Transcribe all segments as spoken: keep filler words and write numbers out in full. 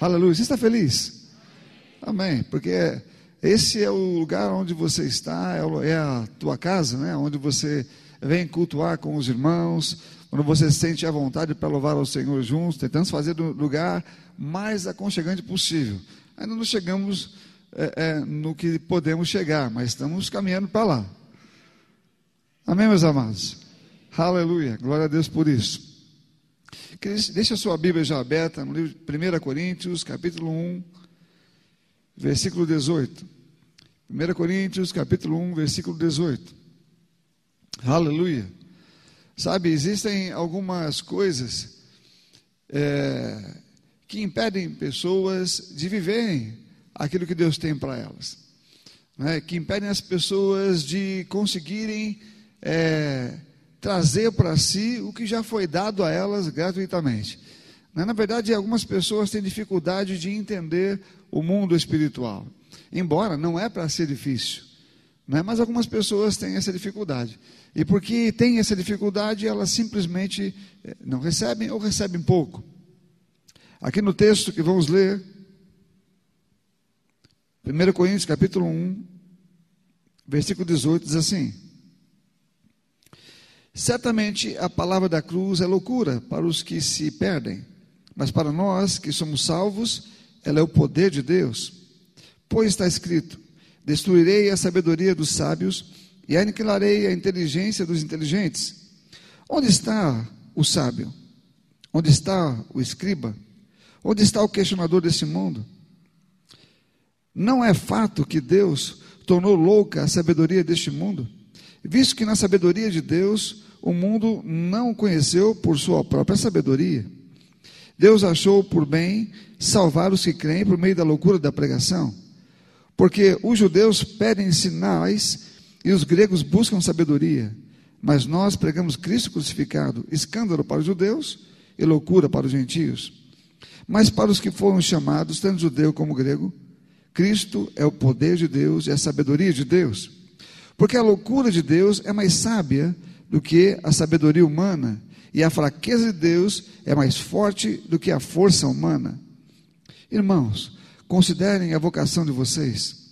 Aleluia, você está feliz? Amém, Amém. Porque é, esse é o lugar onde você está, é a tua casa, né? Onde você vem cultuar com os irmãos, onde você se sente à vontade para louvar ao Senhor juntos, tentando fazer do lugar mais aconchegante possível. Ainda não chegamos é, é, no que podemos chegar, mas estamos caminhando para lá. Amém, meus amados? Aleluia, glória a Deus por isso. Deixa a sua Bíblia já aberta no livro de Primeira Coríntios, capítulo um, versículo dezoito. Primeira Coríntios, capítulo um, versículo dezoito. Aleluia. Sabe, existem algumas coisas é, que impedem pessoas de viverem aquilo que Deus tem para elas, né? Que impedem as pessoas de conseguirem é, trazer para si o que já foi dado a elas gratuitamente. Na verdade, algumas pessoas têm dificuldade de entender o mundo espiritual, embora não é para ser difícil, né? Mas algumas pessoas têm essa dificuldade, e porque têm essa dificuldade, elas simplesmente não recebem ou recebem pouco. Aqui no texto que vamos ler, Primeira Coríntios capítulo um, versículo dezoito, diz assim: certamente a palavra da cruz é loucura para os que se perdem, mas para nós que somos salvos, ela é o poder de Deus. Pois está escrito: destruirei a sabedoria dos sábios e aniquilarei a inteligência dos inteligentes. Onde está o sábio? Onde está o escriba? Onde está o questionador desse mundo? Não é fato que Deus tornou louca a sabedoria deste mundo, visto que na sabedoria de Deus o mundo não o conheceu por sua própria sabedoria. Deus achou por bem salvar os que creem por meio da loucura da pregação, porque os judeus pedem sinais e os gregos buscam sabedoria, mas nós pregamos Cristo crucificado, escândalo para os judeus e loucura para os gentios. Mas para os que foram chamados, tanto judeu como grego, Cristo é o poder de Deus e a sabedoria de Deus. Porque a loucura de Deus é mais sábia do que a sabedoria humana, e a fraqueza de Deus é mais forte do que a força humana. Irmãos, considerem a vocação de vocês.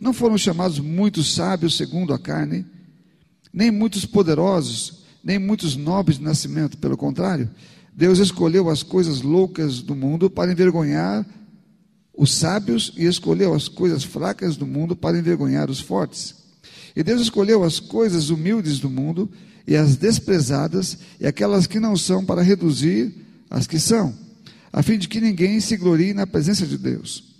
Não foram chamados muitos sábios segundo a carne, nem muitos poderosos, nem muitos nobres de nascimento. Pelo contrário, Deus escolheu as coisas loucas do mundo para envergonhar os sábios, e escolheu as coisas fracas do mundo para envergonhar os fortes. E Deus escolheu as coisas humildes do mundo e as desprezadas e aquelas que não são, para reduzir as que são, a fim de que ninguém se glorie na presença de Deus.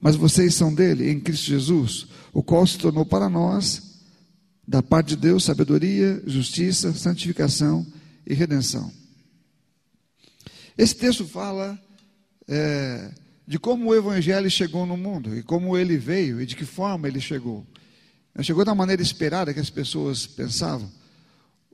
Mas vocês são dele, em Cristo Jesus, o qual se tornou para nós, da parte de Deus, sabedoria, justiça, santificação e redenção. Esse texto fala é, de como o evangelho chegou no mundo, e como ele veio, e de que forma ele chegou. Chegou da maneira esperada que as pessoas pensavam.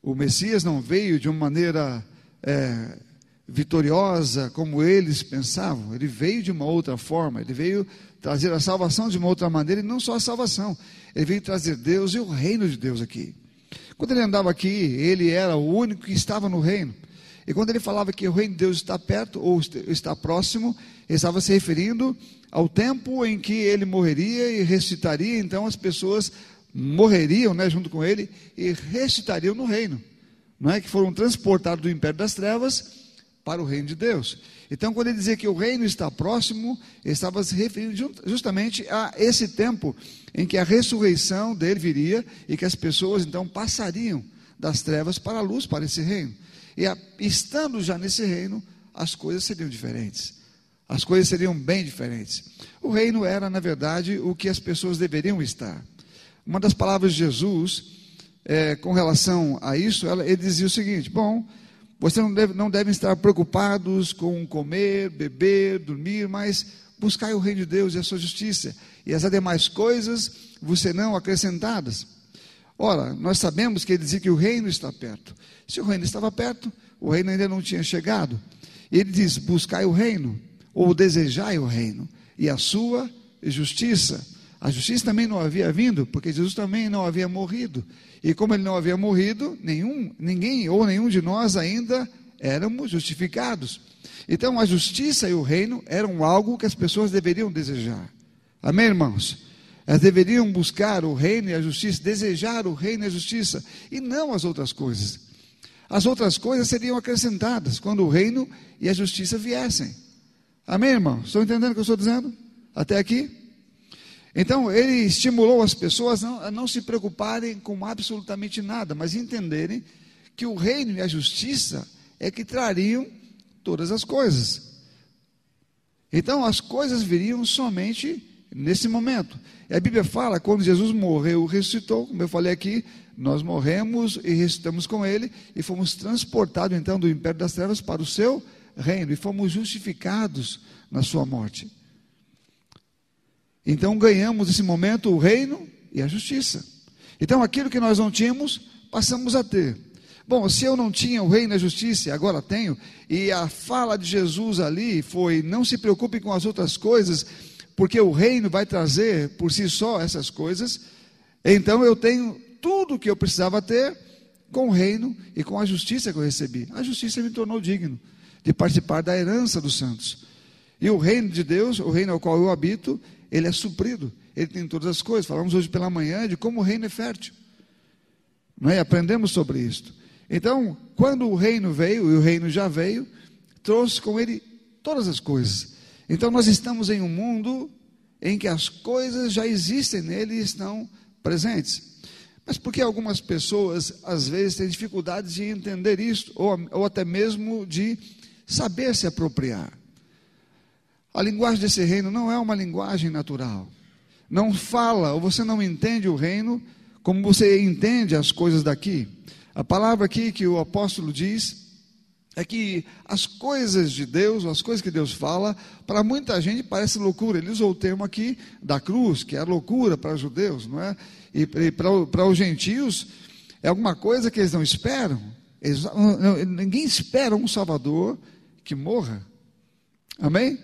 O Messias não veio de uma maneira é, vitoriosa como eles pensavam. Ele veio de uma outra forma. Ele veio trazer a salvação de uma outra maneira, e não só a salvação. Ele veio trazer Deus e o reino de Deus aqui. Quando ele andava aqui, ele era o único que estava no reino. E quando ele falava que o reino de Deus está perto ou está próximo, ele estava se referindo ao tempo em que ele morreria e ressuscitaria. Então as pessoas morreriam, né, junto com ele, e ressuscitariam no reino, não é? Que foram transportados do império das trevas para o reino de Deus. Então, quando ele dizia que o reino está próximo, ele estava se referindo justamente a esse tempo em que a ressurreição dele viria e que as pessoas então passariam das trevas para a luz, para esse reino. E a, estando já nesse reino, as coisas seriam diferentes, as coisas seriam bem diferentes. O reino era, na verdade, o que as pessoas deveriam estar. Uma das palavras de Jesus, é, com relação a isso, ela, ele dizia o seguinte: bom, vocês não, deve, não devem estar preocupados com comer, beber, dormir, mas buscai o reino de Deus e a sua justiça, e as demais coisas vos serão acrescentadas. Ora, nós sabemos que ele dizia que o reino está perto. Se o reino estava perto, o reino ainda não tinha chegado. Ele diz: buscai o reino, ou desejai o reino, e a sua justiça. A justiça também não havia vindo, porque Jesus também não havia morrido. E como ele não havia morrido, nenhum, ninguém ou nenhum de nós ainda éramos justificados. Então a justiça e o reino eram algo que as pessoas deveriam desejar. Amém, irmãos? Elas deveriam buscar o reino e a justiça, desejar o reino e a justiça, e não as outras coisas. As outras coisas seriam acrescentadas quando o reino e a justiça viessem. Amém, irmãos? Estão entendendo o que eu estou dizendo? Até aqui? Então ele estimulou as pessoas a não se preocuparem com absolutamente nada, mas entenderem que o reino e a justiça é que trariam todas as coisas. Então as coisas viriam somente nesse momento. E a Bíblia fala, quando Jesus morreu e ressuscitou, como eu falei aqui, nós morremos e ressuscitamos com ele, e fomos transportados então do império das trevas para o seu reino, e fomos justificados na sua morte. Então ganhamos nesse momento o reino e a justiça. Então aquilo que nós não tínhamos, passamos a ter. Bom, se eu não tinha o reino e a justiça, agora tenho, e a fala de Jesus ali foi, não se preocupe com as outras coisas, porque o reino vai trazer por si só essas coisas, então eu tenho tudo o que eu precisava ter com o reino e com a justiça que eu recebi. A justiça me tornou digno de participar da herança dos santos. E o reino de Deus, o reino ao qual eu habito, ele é suprido, ele tem todas as coisas. Falamos hoje pela manhã de como o reino é fértil, não é? Aprendemos sobre isso. Então, quando o reino veio, e o reino já veio, trouxe com ele todas as coisas. Então nós estamos em um mundo em que as coisas já existem nele e estão presentes. Mas por que algumas pessoas às vezes têm dificuldades de entender isso, ou, ou até mesmo de saber se apropriar? A linguagem desse reino não é uma linguagem natural. Não fala, ou você não entende o reino como você entende as coisas daqui. A palavra aqui que o apóstolo diz é que as coisas de Deus, as coisas que Deus fala, para muita gente parece loucura. Ele usou o termo aqui da cruz, que é loucura para os judeus, não é? E para os gentios, é alguma coisa que eles não esperam. Eles, não, ninguém espera um Salvador que morra. Amém?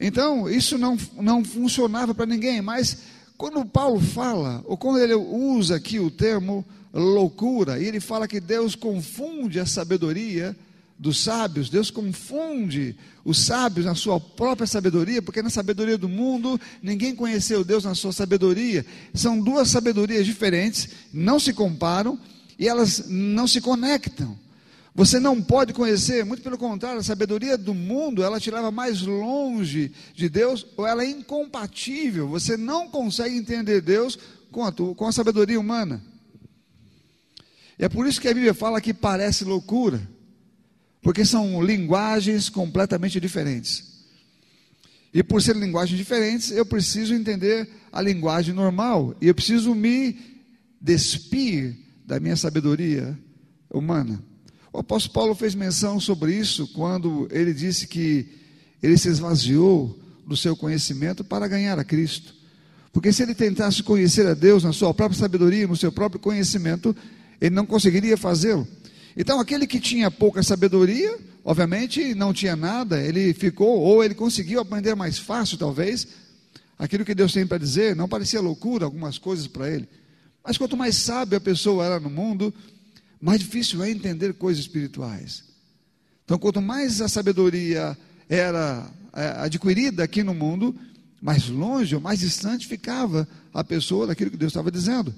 Então, isso não, não funcionava para ninguém, mas quando Paulo fala, ou quando ele usa aqui o termo loucura, e ele fala que Deus confunde a sabedoria dos sábios, Deus confunde os sábios na sua própria sabedoria, porque na sabedoria do mundo, ninguém conheceu Deus na sua sabedoria. São duas sabedorias diferentes, não se comparam, e elas não se conectam. Você não pode conhecer, muito pelo contrário, a sabedoria do mundo, ela te leva mais longe de Deus, ou ela é incompatível, você não consegue entender Deus com a, com a sabedoria humana. E é por isso que a Bíblia fala que parece loucura, porque são linguagens completamente diferentes. E por serem linguagens diferentes, eu preciso entender a linguagem normal, e eu preciso me despir da minha sabedoria humana. O apóstolo Paulo fez menção sobre isso, quando ele disse que ele se esvaziou do seu conhecimento para ganhar a Cristo. Porque se ele tentasse conhecer a Deus na sua própria sabedoria, no seu próprio conhecimento, ele não conseguiria fazê-lo. Então aquele que tinha pouca sabedoria, obviamente não tinha nada, ele ficou, ou ele conseguiu aprender mais fácil talvez, aquilo que Deus tem para dizer, não parecia loucura algumas coisas para ele. Mas quanto mais sábio a pessoa era no mundo, mais difícil é entender coisas espirituais. Então quanto mais a sabedoria era adquirida aqui no mundo, mais longe ou mais distante ficava a pessoa daquilo que Deus estava dizendo.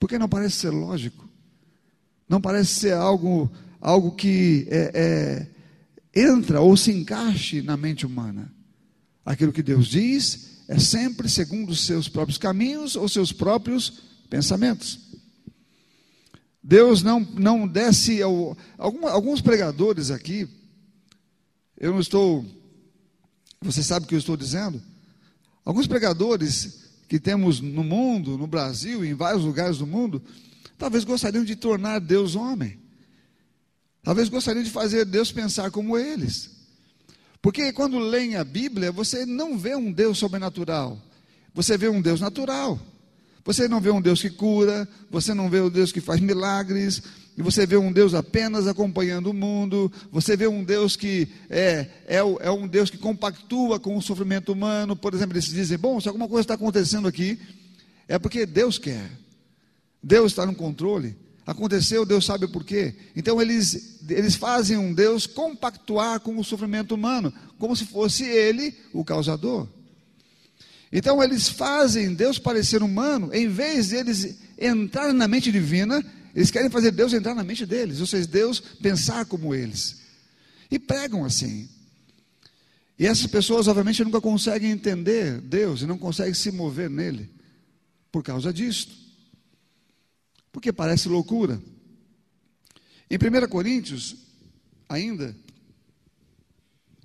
Porque não parece ser lógico, não parece ser algo, algo que é, é, entra ou se encaixe na mente humana. Aquilo que Deus diz é sempre segundo os seus próprios caminhos ou seus próprios pensamentos. Deus não, não desce, ao, algum, alguns pregadores aqui, eu não estou, você sabe o que eu estou dizendo? Alguns pregadores que temos no mundo, no Brasil, em vários lugares do mundo, talvez gostariam de tornar Deus homem, talvez gostariam de fazer Deus pensar como eles, porque quando leem a Bíblia, você não vê um Deus sobrenatural, você vê um Deus natural, você não vê um Deus que cura, você não vê um Deus que faz milagres, e você vê um Deus apenas acompanhando o mundo, você vê um Deus que é, é, é um Deus que compactua com o sofrimento humano. Por exemplo, eles dizem, bom, se alguma coisa está acontecendo aqui, é porque Deus quer, Deus está no controle, aconteceu, Deus sabe por quê. Então eles, eles fazem um Deus compactuar com o sofrimento humano, como se fosse ele o causador. Então eles fazem Deus parecer humano, em vez de eles entrar na mente divina, eles querem fazer Deus entrar na mente deles, ou seja, Deus pensar como eles, e pregam assim. E essas pessoas obviamente nunca conseguem entender Deus, e não conseguem se mover nele, por causa disto, porque parece loucura. Em primeira Coríntios, ainda,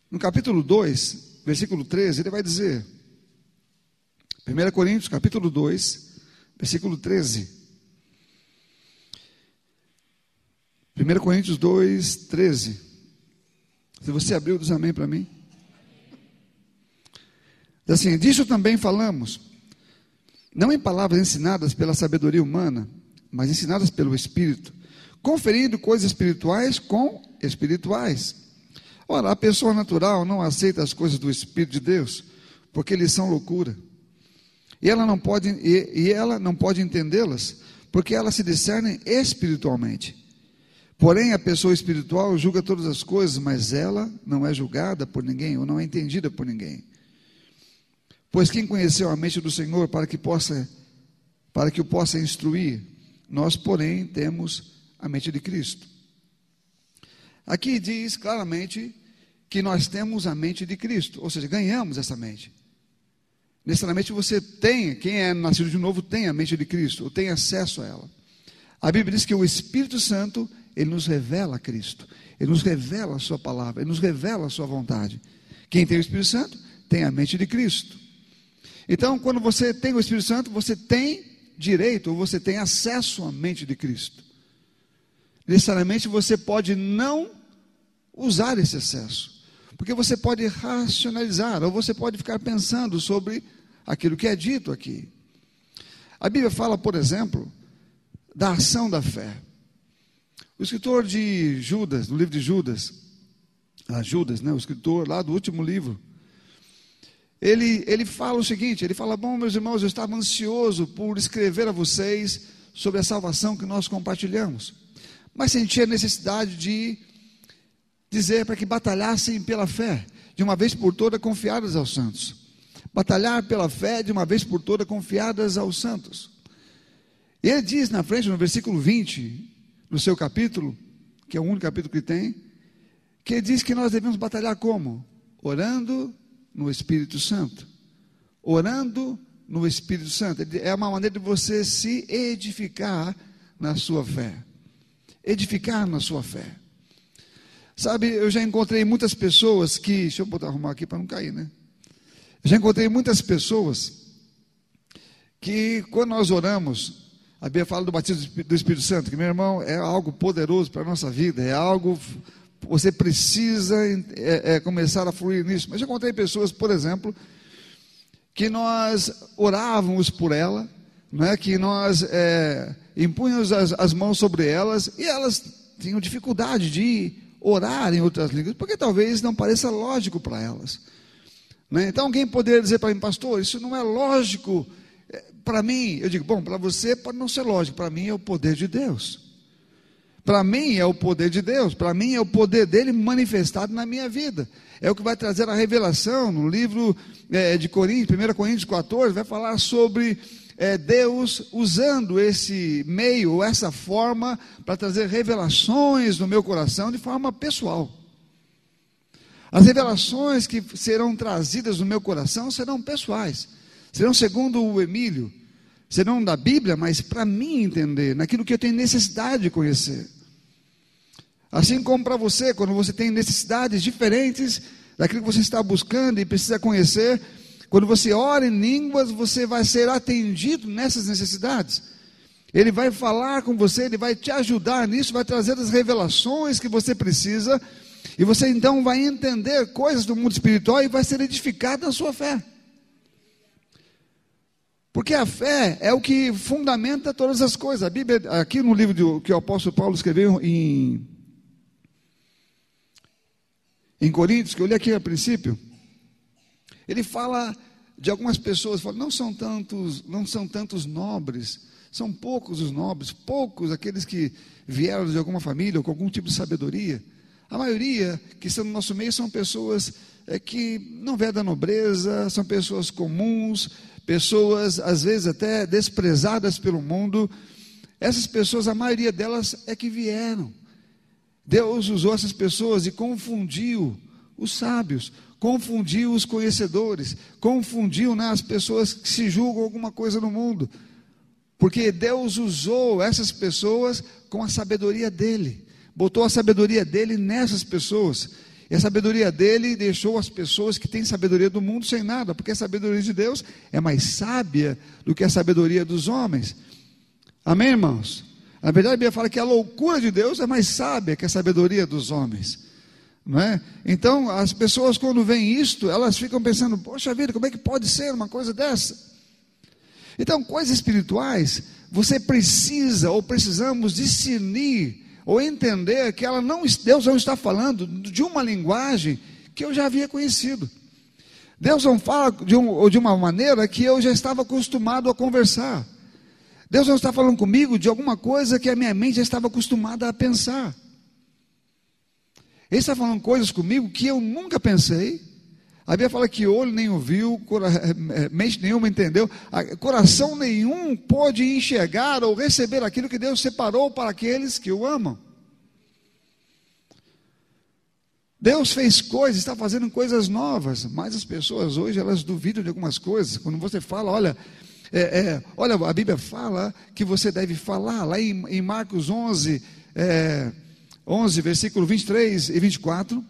no capítulo dois, versículo treze, ele vai dizer, primeira Coríntios, capítulo dois, versículo treze, primeira Coríntios dois, treze, se você abriu, diz amém para mim. Diz assim, disso também falamos, não em palavras ensinadas pela sabedoria humana, mas ensinadas pelo Espírito, conferindo coisas espirituais com espirituais. Ora, a pessoa natural não aceita as coisas do Espírito de Deus, porque eles são loucura, e ela não pode, e, e ela não pode entendê-las, porque elas se discernem espiritualmente. Porém, a pessoa espiritual julga todas as coisas, mas ela não é julgada por ninguém, ou não é entendida por ninguém. Pois quem conheceu a mente do Senhor para que possa, para que o possa instruir? Nós, porém, temos a mente de Cristo. Aqui diz claramente que nós temos a mente de Cristo, ou seja, ganhamos essa mente. Necessariamente você tem, quem é nascido de novo tem a mente de Cristo, ou tem acesso a ela. A Bíblia diz que o Espírito Santo, ele nos revela Cristo, ele nos revela a sua palavra, ele nos revela a sua vontade. Quem tem o Espírito Santo tem a mente de Cristo. Então, quando você tem o Espírito Santo, você tem direito, ou você tem acesso à mente de Cristo. Necessariamente você pode não usar esse acesso, porque você pode racionalizar, ou você pode ficar pensando sobre aquilo que é dito aqui. A Bíblia fala, por exemplo, da ação da fé. O escritor de Judas, do livro de Judas, ah, Judas, né, o escritor lá do último livro, Ele, ele fala o seguinte, ele fala, bom meus irmãos, eu estava ansioso por escrever a vocês sobre a salvação que nós compartilhamos, mas senti a necessidade de dizer para que batalhassem pela fé, de uma vez por toda confiadas aos santos, batalhar pela fé de uma vez por toda confiadas aos santos. E ele diz na frente, no versículo vinte, no seu capítulo, que é o único capítulo que tem, que ele diz que nós devemos batalhar como? Orando no Espírito Santo, orando no Espírito Santo. É uma maneira de você se edificar na sua fé, edificar na sua fé, sabe, eu já encontrei muitas pessoas que, deixa eu botar, arrumar aqui para não cair, né, eu já encontrei muitas pessoas que quando nós oramos, a Bíblia fala do batismo do Espírito Santo, que meu irmão, é algo poderoso para a nossa vida, é algo... Você precisa é, é, começar a fluir nisso. Mas eu encontrei pessoas, por exemplo, que nós orávamos por ela, né, que nós é, impunhamos as, as mãos sobre elas, e elas tinham dificuldade de orar em outras línguas, porque talvez não pareça lógico para elas, né? Então alguém poderia dizer para mim, pastor, isso não é lógico para mim. Eu digo, bom, para você pode não ser lógico, para mim é o poder de Deus. Para mim é o poder de Deus, para mim é o poder dele manifestado na minha vida, é o que vai trazer a revelação. No livro é, de Coríntios, primeira Coríntios quatorze, vai falar sobre é, Deus usando esse meio, essa forma, para trazer revelações no meu coração de forma pessoal. As revelações que serão trazidas no meu coração serão pessoais, serão segundo o Emílio, serão da Bíblia, mas para mim entender, naquilo que eu tenho necessidade de conhecer. Assim como para você, quando você tem necessidades diferentes daquilo que você está buscando e precisa conhecer, quando você ora em línguas, você vai ser atendido nessas necessidades. Ele vai falar com você, ele vai te ajudar nisso, vai trazer as revelações que você precisa, e você então vai entender coisas do mundo espiritual e vai ser edificado na sua fé. Porque a fé é o que fundamenta todas as coisas. A Bíblia, aqui no livro de, que o apóstolo Paulo escreveu em, em Coríntios, que eu li aqui a princípio, ele fala de algumas pessoas, fala, não são tantos, não são tantos nobres, São poucos os nobres, poucos aqueles que vieram de alguma família ou com algum tipo de sabedoria. A maioria que estão no nosso meio são pessoas é, que não vêm da nobreza, são pessoas comuns, pessoas às vezes até desprezadas pelo mundo. Essas pessoas, a maioria delas é que vieram. Deus usou essas pessoas e confundiu os sábios, confundiu os conhecedores, confundiu né, as pessoas que se julgam alguma coisa no mundo, porque Deus usou essas pessoas com a sabedoria dele, botou a sabedoria dele nessas pessoas, e a sabedoria dele deixou as pessoas que têm sabedoria do mundo sem nada, porque a sabedoria de Deus é mais sábia do que a sabedoria dos homens. Amém, irmãos? Na verdade, a Bíblia fala que a loucura de Deus é mais sábia que a sabedoria dos homens, não é? Então, as pessoas quando veem isto, elas ficam pensando, poxa vida, como é que pode ser uma coisa dessa? Então, coisas espirituais, você precisa ou precisamos discernir ou entender que ela não, Deus não está falando de uma linguagem que eu já havia conhecido. Deus não fala de, um, de uma maneira que eu já estava acostumado a conversar. Deus não está falando comigo de alguma coisa que a minha mente já estava acostumada a pensar. Ele está falando coisas comigo que eu nunca pensei. A Bíblia fala que olho nem ouviu, cora... mente nenhuma entendeu, coração nenhum pôde enxergar ou receber aquilo que Deus separou para aqueles que o amam. Deus fez coisas, está fazendo coisas novas, mas as pessoas hoje elas duvidam de algumas coisas. Quando você fala, olha... É, é, olha, a Bíblia fala que você deve falar, lá em, em Marcos onze, é, onze, versículo vinte e três e vinte e quatro,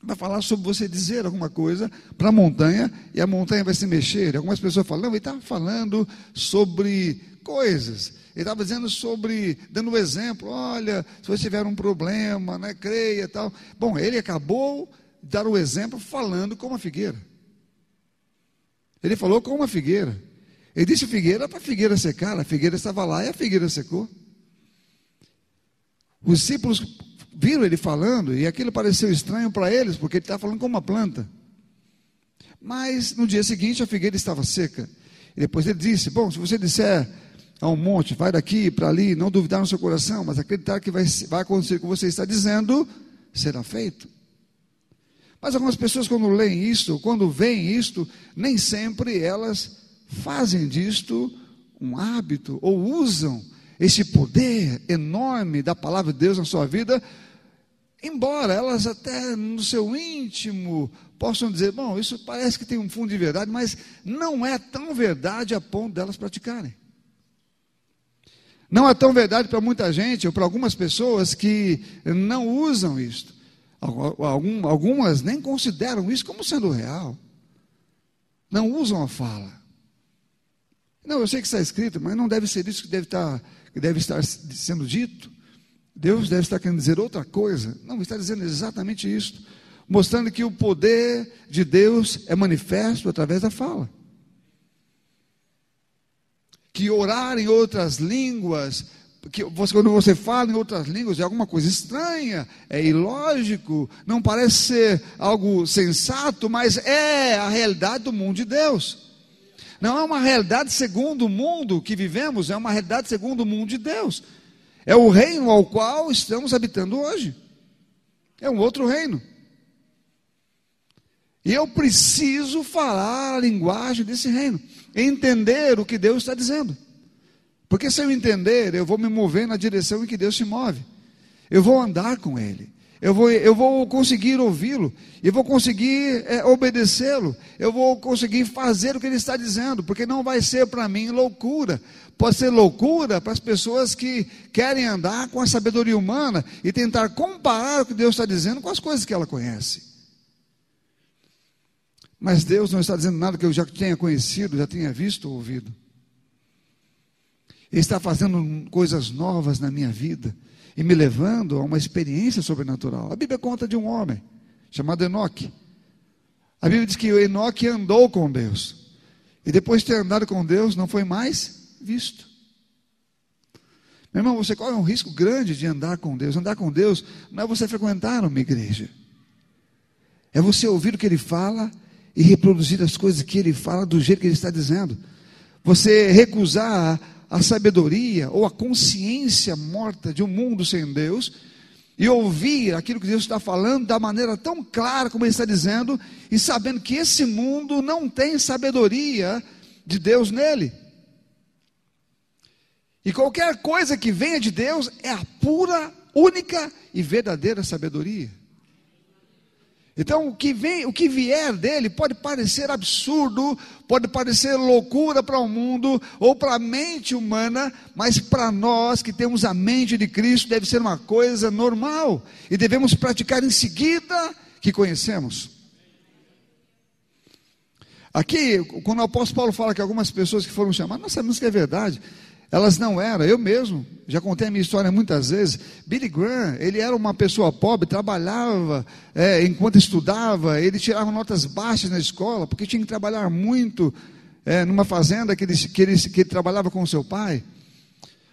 vai falar sobre você dizer alguma coisa para a montanha, e a montanha vai se mexer. Algumas pessoas falam, não, ele estava falando sobre coisas, ele estava dizendo sobre, dando um exemplo, olha, se você tiver um problema, né, creia e tal. Bom, ele acabou de dar o exemplo falando como a figueira. Ele falou como a figueira. Ele disse figueira para a figueira secar, a figueira estava lá e a figueira secou. Os discípulos viram ele falando e aquilo pareceu estranho para eles, porque ele estava falando como uma planta. Mas no dia seguinte a figueira estava seca. E depois ele disse, bom, se você disser a um monte, vai daqui para ali, não duvidar no seu coração, mas acreditar que vai, vai acontecer o que você está dizendo, será feito. Mas algumas pessoas quando leem isto, quando veem isto, nem sempre elas... fazem disto um hábito, ou usam esse poder enorme da palavra de Deus na sua vida, embora elas até no seu íntimo possam dizer, bom, isso parece que tem um fundo de verdade, mas não é tão verdade a ponto delas praticarem. Não é tão verdade para muita gente, ou para algumas pessoas que não usam isto. Algumas nem consideram isso como sendo real. Não usam a fala. Não, eu sei que está escrito, mas não deve ser isso que deve estar, que deve estar sendo dito. Deus deve estar querendo dizer outra coisa. Não, está dizendo exatamente isso, mostrando que o poder de Deus é manifesto através da fala. Que orar em outras línguas, que você, quando você fala em outras línguas, é alguma coisa estranha, é ilógico, não parece ser algo sensato, mas é a realidade do mundo de Deus. Não é uma realidade segundo o mundo que vivemos, é uma realidade segundo o mundo de Deus. É o reino ao qual estamos habitando hoje. É um outro reino. E eu preciso falar a linguagem desse reino, entender o que Deus está dizendo. Porque se eu entender, eu vou me mover na direção em que Deus se move. Eu vou andar com Ele. Eu vou, eu vou conseguir ouvi-lo, eu vou conseguir é, obedecê-lo, eu vou conseguir fazer o que ele está dizendo, porque não vai ser para mim loucura. Pode ser loucura para as pessoas que querem andar com a sabedoria humana e tentar comparar o que Deus está dizendo com as coisas que ela conhece. Mas Deus não está dizendo nada que eu já tenha conhecido, já tenha visto ou ouvido. Ele está fazendo coisas novas na minha vida e me levando a uma experiência sobrenatural. A Bíblia conta de um homem chamado Enoque. A Bíblia diz que Enoque andou com Deus, e depois de ter andado com Deus, não foi mais visto. Meu irmão, você corre um risco grande de andar com Deus. Andar com Deus não é você frequentar uma igreja, é você ouvir o que Ele fala e reproduzir as coisas que Ele fala do jeito que Ele está dizendo. Você recusar a sabedoria ou a consciência morta de um mundo sem Deus, e ouvir aquilo que Deus está falando da maneira tão clara como Ele está dizendo, e sabendo que esse mundo não tem sabedoria de Deus nele, e qualquer coisa que venha de Deus é a pura, única e verdadeira sabedoria. Então o que, vem, o que vier dele pode parecer absurdo, pode parecer loucura para o mundo ou para a mente humana, mas para nós que temos a mente de Cristo deve ser uma coisa normal, e devemos praticar em seguida que conhecemos. Aqui, quando o apóstolo Paulo fala que algumas pessoas que foram chamadas, nós sabemos que é verdade, elas não eram. Eu mesmo, já contei a minha história muitas vezes. Billy Graham, ele era uma pessoa pobre, trabalhava, é, enquanto estudava, ele tirava notas baixas na escola, porque tinha que trabalhar muito, é, numa fazenda que ele, que, ele, que ele trabalhava com seu pai.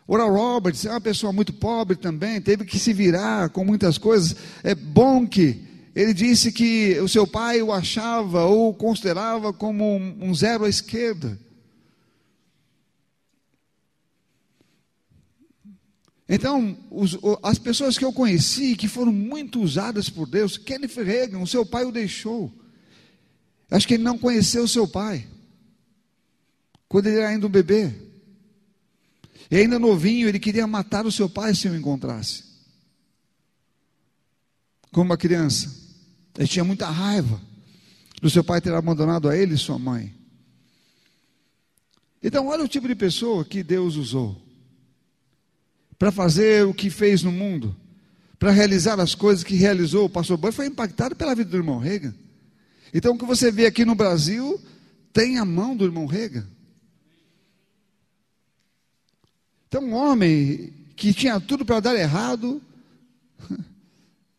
Oral Roberts é uma pessoa muito pobre também, teve que se virar com muitas coisas. É bom que ele disse que o seu pai o achava ou considerava como um, um zero à esquerda. Então, os, as pessoas que eu conheci, que foram muito usadas por Deus, Kenneth Reagan, o seu pai o deixou, acho que ele não conheceu o seu pai, quando ele era ainda um bebê, e ainda novinho, ele queria matar o seu pai se o encontrasse, como uma criança. Ele tinha muita raiva do seu pai ter abandonado a ele e sua mãe. Então, olha o tipo de pessoa que Deus usou para fazer o que fez no mundo, para realizar as coisas que realizou. O pastor Bunyan foi impactado pela vida do irmão Reagan. Então o que você vê aqui no Brasil tem a mão do irmão Reagan. Então um homem que tinha tudo para dar errado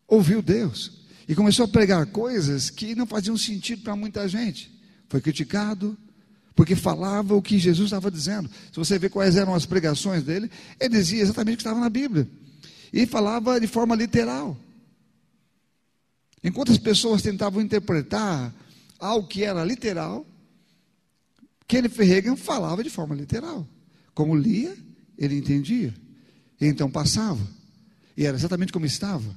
ouviu Deus e começou a pregar coisas que não faziam sentido para muita gente. Foi criticado porque falava o que Jesus estava dizendo. Se você ver quais eram as pregações dele, ele dizia exatamente o que estava na Bíblia, e falava de forma literal, enquanto as pessoas tentavam interpretar algo que era literal. Kenneth Reagan falava de forma literal, como lia, ele entendia, e então passava, e era exatamente como estava.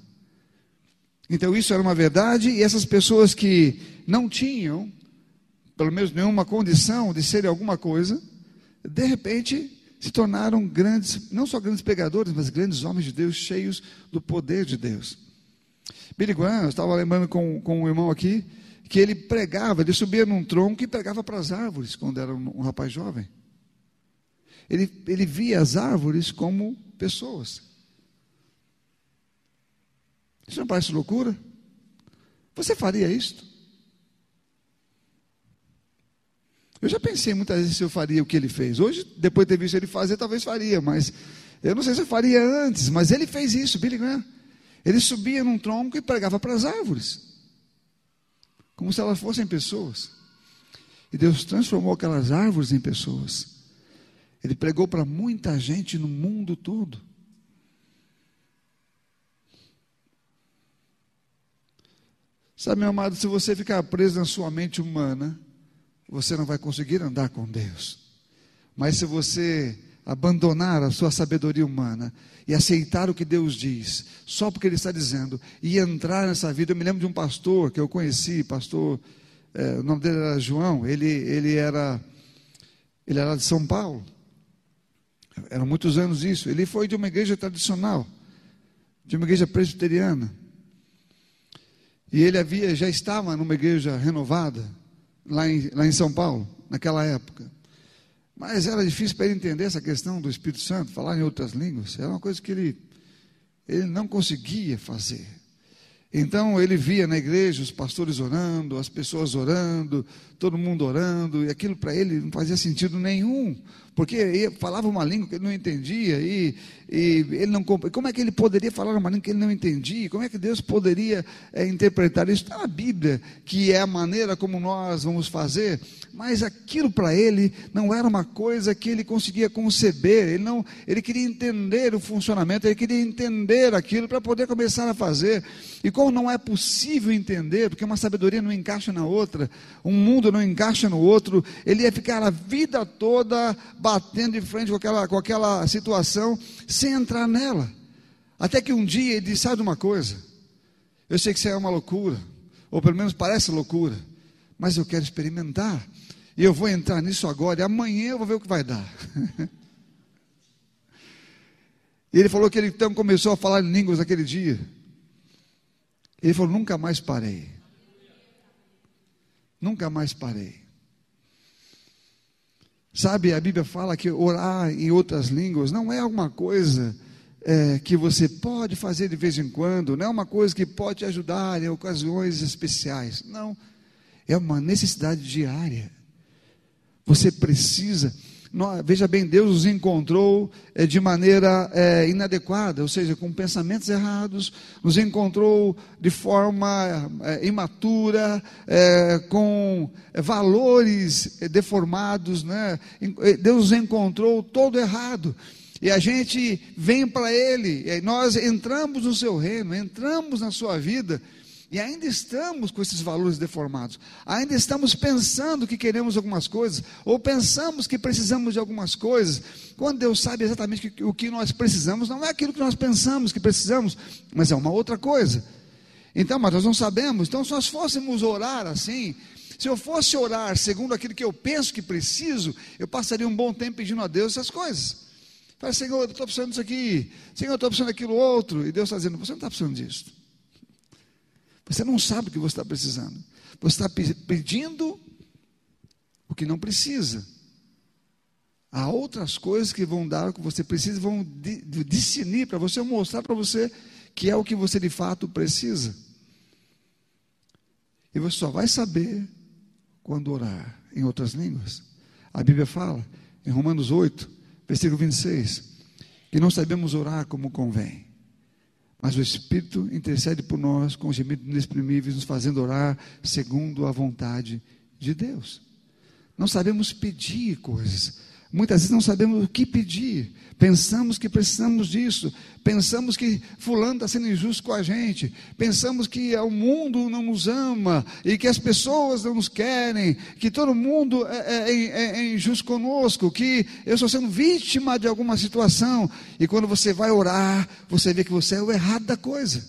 Então isso era uma verdade, e essas pessoas que não tinham, pelo menos nenhuma condição de serem alguma coisa, de repente se tornaram grandes, não só grandes pregadores, mas grandes homens de Deus, cheios do poder de Deus. Billy Graham, eu estava lembrando com, com um irmão aqui, que ele pregava, ele subia num tronco e pregava para as árvores, quando era um, um rapaz jovem. Ele, ele via as árvores como pessoas. Isso não parece loucura? Você faria isto? Eu já pensei muitas vezes se eu faria o que ele fez. Hoje, depois de ter visto ele fazer, talvez faria, mas eu não sei se eu faria antes. Mas ele fez isso, Billy Graham. Ele subia num tronco e pregava para as árvores, como se elas fossem pessoas. E Deus transformou aquelas árvores em pessoas. Ele pregou para muita gente no mundo todo. Sabe, meu amado, se você ficar preso na sua mente humana, você não vai conseguir andar com Deus. Mas se você abandonar a sua sabedoria humana e aceitar o que Deus diz, só porque Ele está dizendo, e entrar nessa vida. Eu me lembro de um pastor que eu conheci, pastor, é, o nome dele era João, ele, ele, era, ele era de São Paulo, eram muitos anos isso. Ele foi de uma igreja tradicional, de uma igreja presbiteriana, e ele havia, já estava numa igreja renovada, Lá em, lá em São Paulo, naquela época. Mas era difícil para ele entender essa questão do Espírito Santo, falar em outras línguas. Era uma coisa que ele, ele não conseguia fazer. Então ele via na igreja os pastores orando, as pessoas orando, todo mundo orando, e aquilo para ele não fazia sentido nenhum, porque ele falava uma língua que ele não entendia, e, e ele não, como é que ele poderia falar uma língua que ele não entendia? Como é que Deus poderia é, interpretar isso? Está na Bíblia, que é a maneira como nós vamos fazer, mas aquilo para ele não era uma coisa que ele conseguia conceber. Ele, não, ele queria entender o funcionamento, ele queria entender aquilo para poder começar a fazer. E como não é possível entender, porque uma sabedoria não encaixa na outra, um mundo não encaixa no outro, ele ia ficar a vida toda batendo de frente com aquela, com aquela situação, sem entrar nela, até que um dia ele disse, sabe uma coisa, eu sei que isso é uma loucura, ou pelo menos parece loucura, mas eu quero experimentar, e eu vou entrar nisso agora, e amanhã eu vou ver o que vai dar. E ele falou que ele então começou a falar em línguas naquele dia. Ele falou, nunca mais parei. Nunca mais parei. Sabe, a Bíblia fala que orar em outras línguas não é alguma coisa é, que você pode fazer de vez em quando, não é uma coisa que pode te ajudar em ocasiões especiais. Não, é uma necessidade diária. Você precisa... Veja bem, Deus os encontrou é, de maneira é, inadequada, ou seja, com pensamentos errados, nos encontrou de forma é, imatura, é, com valores é, deformados, né? Deus os encontrou todo errado, e a gente vem para Ele, e nós entramos no seu reino, entramos na sua vida, e ainda estamos com esses valores deformados, ainda estamos pensando que queremos algumas coisas, ou pensamos que precisamos de algumas coisas, quando Deus sabe exatamente o que nós precisamos, não é aquilo que nós pensamos que precisamos, mas é uma outra coisa. Então, mas nós não sabemos, então se nós fôssemos orar assim, se eu fosse orar segundo aquilo que eu penso que preciso, eu passaria um bom tempo pedindo a Deus essas coisas. Fala, Senhor, eu estou precisando disso aqui, Senhor, eu estou precisando daquilo outro, e Deus está dizendo, você não está precisando disso. Você não sabe o que você está precisando. Você está pedindo o que não precisa. Há outras coisas que vão dar o que você precisa, vão discernir para você, mostrar para você que é o que você de fato precisa. E você só vai saber quando orar em outras línguas. A Bíblia fala, em Romanos oito, versículo vinte e seis, que não sabemos orar como convém. Mas o Espírito intercede por nós com gemidos inexprimíveis, nos fazendo orar segundo a vontade de Deus. Não sabemos pedir coisas, muitas vezes não sabemos o que pedir, pensamos que precisamos disso, pensamos que fulano está sendo injusto com a gente, pensamos que o mundo não nos ama, e que as pessoas não nos querem, que todo mundo é, é, é, é injusto conosco, que eu estou sendo vítima de alguma situação, e quando você vai orar, você vê que você é o errado da coisa,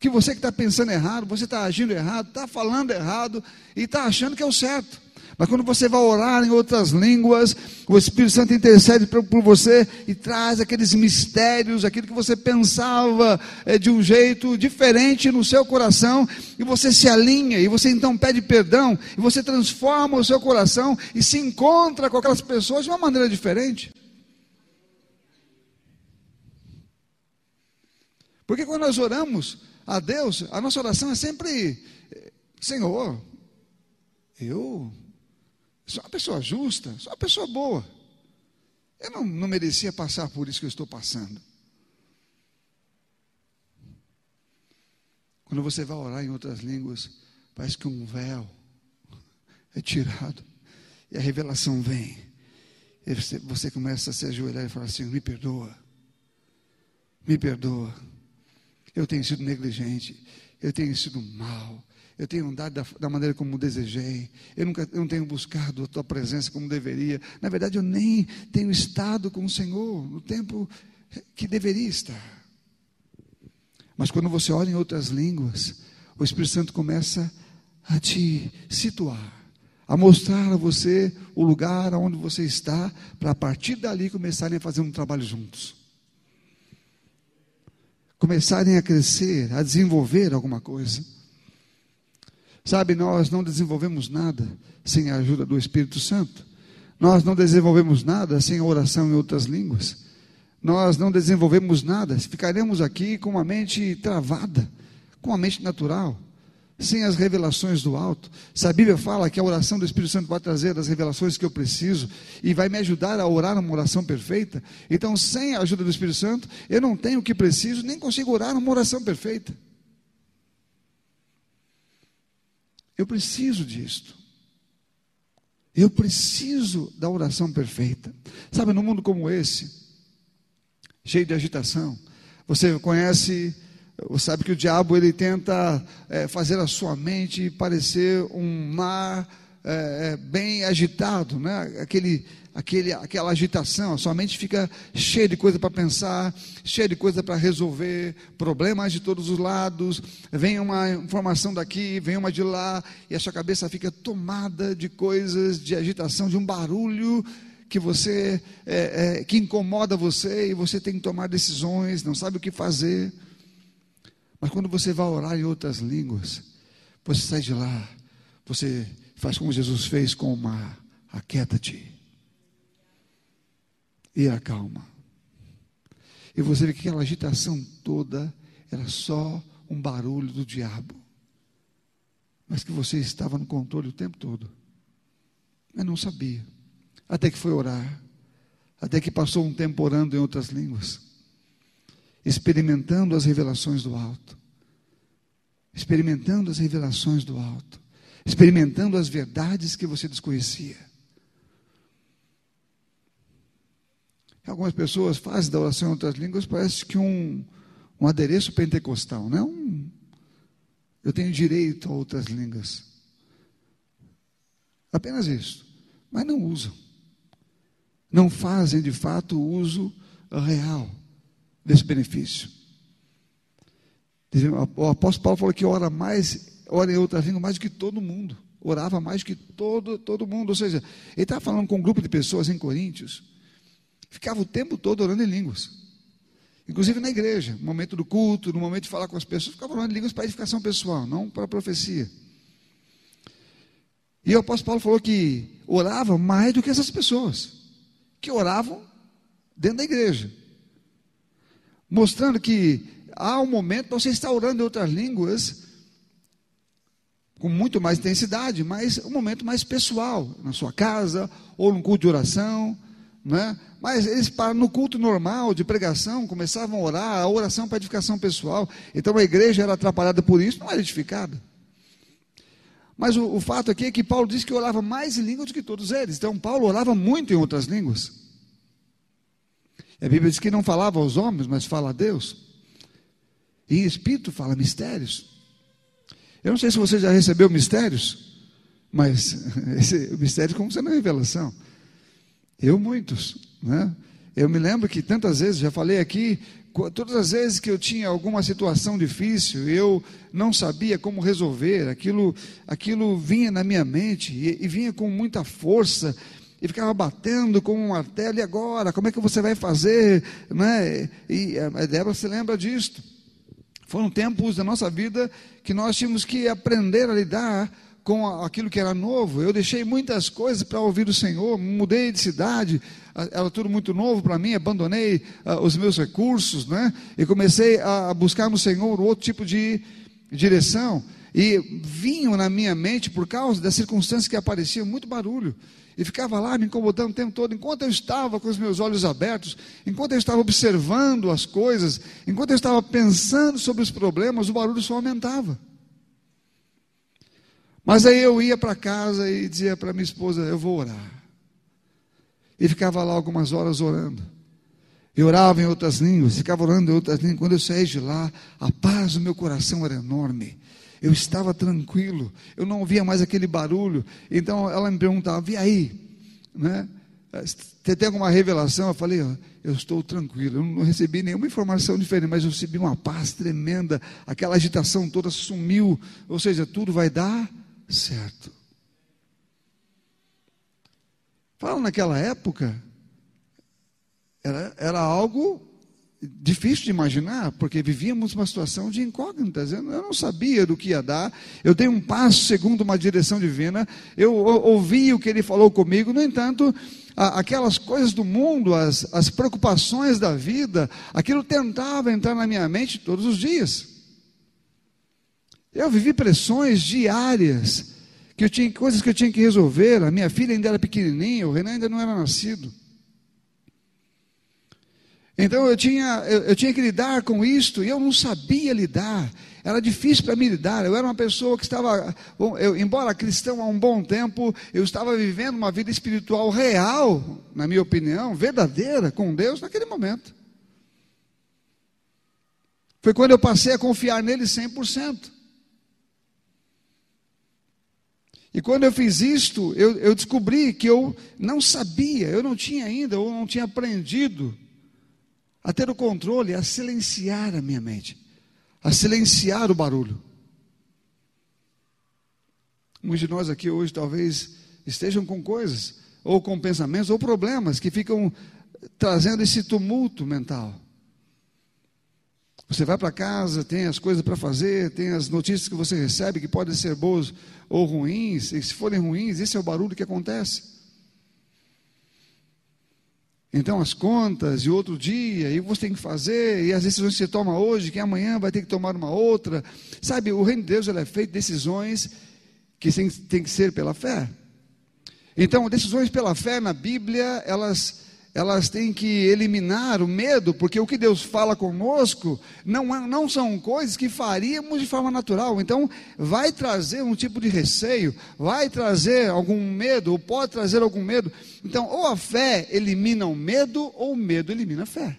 que você que está pensando errado, você está agindo errado, está falando errado, e está achando que é o certo. Mas quando você vai orar em outras línguas, o Espírito Santo intercede por você e traz aqueles mistérios, aquilo que você pensava é, de um jeito diferente no seu coração, e você se alinha, e você então pede perdão, e você transforma o seu coração, e se encontra com aquelas pessoas de uma maneira diferente. Porque quando nós oramos a Deus, a nossa oração é sempre, Senhor, eu... sou uma pessoa justa, sou uma pessoa boa, eu não, não merecia passar por isso que eu estou passando. Quando você vai orar em outras línguas, parece que um véu é tirado, e a revelação vem, e você, você começa a se ajoelhar e falar assim, me perdoa, me perdoa, eu tenho sido negligente, eu tenho sido mau, eu tenho andado da, da maneira como desejei, eu, nunca, eu não tenho buscado a tua presença como deveria, na verdade eu nem tenho estado com o Senhor no tempo que deveria estar. Mas quando você olha em outras línguas, o Espírito Santo começa a te situar, a mostrar a você o lugar onde você está, para a partir dali começarem a fazer um trabalho juntos, começarem a crescer, a desenvolver alguma coisa. Sabe, nós não desenvolvemos nada sem a ajuda do Espírito Santo, nós não desenvolvemos nada sem a oração em outras línguas, nós não desenvolvemos nada, ficaremos aqui com a mente travada, com a mente natural, sem as revelações do alto. Se a Bíblia fala que a oração do Espírito Santo vai trazer as revelações que eu preciso, e vai me ajudar a orar uma oração perfeita, então sem a ajuda do Espírito Santo, eu não tenho o que preciso, nem consigo orar uma oração perfeita. Eu preciso disto, eu preciso da oração perfeita. Sabe, num mundo como esse, cheio de agitação, você conhece, sabe que o diabo ele tenta é, fazer a sua mente parecer um mar é, bem agitado, né? Aquele, aquele, aquela agitação, a sua mente fica cheia de coisa para pensar, cheia de coisa para resolver, problemas de todos os lados, vem uma informação daqui, vem uma de lá, e a sua cabeça fica tomada de coisas, de agitação, de um barulho que você, é, é, que incomoda você, e você tem que tomar decisões, não sabe o que fazer. Mas quando você vai orar em outras línguas, você sai de lá, você faz como Jesus fez com o mar: aquieta-te e acalma. E você vê que aquela agitação toda era só um barulho do diabo, mas que você estava no controle o tempo todo, mas não sabia. Até que foi orar, até que passou um tempo orando em outras línguas, experimentando as revelações do alto, experimentando as revelações do alto, experimentando as verdades que você desconhecia. Algumas pessoas fazem da oração em outras línguas, parece que um, um adereço pentecostal, né? Um, eu tenho direito a outras línguas, apenas isso, mas não usam. Não fazem de fato o uso real desse benefício. O apóstolo Paulo falou que ora mais, ora em outra língua mais do que todo mundo, orava mais do que todo, todo mundo, ou seja, ele estava falando com um grupo de pessoas em Coríntios, ficava o tempo todo orando em línguas, inclusive na igreja, no momento do culto, no momento de falar com as pessoas, ficava orando em línguas para edificação pessoal, não para profecia. E o apóstolo Paulo falou que orava mais do que essas pessoas, que oravam dentro da igreja, mostrando que há um momento você está orando em outras línguas com muito mais intensidade, mas um momento mais pessoal, na sua casa, ou num culto de oração, né? Mas eles param no culto normal, de pregação, começavam a orar, a oração para edificação pessoal. Então a igreja era atrapalhada por isso, não era edificada. Mas o, o fato aqui é que Paulo diz que orava mais em línguas do que todos eles. Então Paulo orava muito em outras línguas. A Bíblia diz que não falava aos homens, mas fala a Deus. E em espírito fala mistérios. Eu não sei se você já recebeu mistérios, mas esse, mistérios como sendo revelação. Eu muitos, né? Eu me lembro que tantas vezes, já falei aqui, todas as vezes que eu tinha alguma situação difícil, eu não sabia como resolver, aquilo, aquilo vinha na minha mente, e, e vinha com muita força, e ficava batendo como um martelo, e agora, como é que você vai fazer, né? E a Débora se lembra disto. Foram tempos da nossa vida que nós tínhamos que aprender a lidar com aquilo que era novo. Eu deixei muitas coisas para ouvir o Senhor, mudei de cidade, era tudo muito novo para mim, abandonei uh, os meus recursos, né? E comecei a buscar no Senhor outro tipo de direção, e vinham na minha mente, por causa das circunstâncias que apareciam, muito barulho, e ficava lá me incomodando o tempo todo, enquanto eu estava com os meus olhos abertos, enquanto eu estava observando as coisas, enquanto eu estava pensando sobre os problemas, o barulho só aumentava. Mas aí eu ia para casa e dizia para minha esposa: eu vou orar. E ficava lá algumas horas orando. Eu orava em outras línguas, ficava orando em outras línguas. Quando eu saí de lá, a paz do meu coração era enorme. Eu estava tranquilo, eu não ouvia mais aquele barulho. Então ela me perguntava: e aí, né? Você tem alguma revelação? Eu falei: ó, eu estou tranquilo, eu não recebi nenhuma informação diferente, mas eu recebi uma paz tremenda, aquela agitação toda sumiu, ou seja, tudo vai dar certo. Fala, naquela época era, era algo difícil de imaginar, porque vivíamos uma situação de incógnitas. Eu não sabia do que ia dar. Eu dei um passo segundo uma direção divina, eu ouvi o que ele falou comigo. No entanto, aquelas coisas do mundo, as, as preocupações da vida, aquilo tentava entrar na minha mente todos os dias. Eu vivi pressões diárias, que eu tinha, coisas que eu tinha que resolver. A minha filha ainda era pequenininha, o Renan ainda não era nascido. Então eu tinha, eu, eu tinha que lidar com isto, e eu não sabia lidar. Era difícil para mim lidar. Eu era uma pessoa que estava, eu, embora cristão há um bom tempo, eu estava vivendo uma vida espiritual real, na minha opinião, verdadeira, com Deus, naquele momento. Foi quando eu passei a confiar nele cem por cento. E quando eu fiz isto, eu, eu descobri que eu não sabia, eu não tinha ainda, ou não tinha aprendido a ter o controle, a silenciar a minha mente, a silenciar o barulho. Muitos de nós aqui hoje talvez estejam com coisas, ou com pensamentos, ou problemas que ficam trazendo esse tumulto mental. Você vai para casa, tem as coisas para fazer, tem as notícias que você recebe, que podem ser boas ou ruins, e se forem ruins, esse é o barulho que acontece. Então as contas, e outro dia, e você tem que fazer, e as decisões que você toma hoje, que amanhã vai ter que tomar uma outra. Sabe, o reino de Deus ele é feito de decisões que tem que ser pela fé. Então, decisões pela fé na Bíblia, elas... elas têm que eliminar o medo, porque o que Deus fala conosco não, não são coisas que faríamos de forma natural. Então vai trazer um tipo de receio, vai trazer algum medo, ou pode trazer algum medo. Então ou a fé elimina o medo, ou o medo elimina a fé.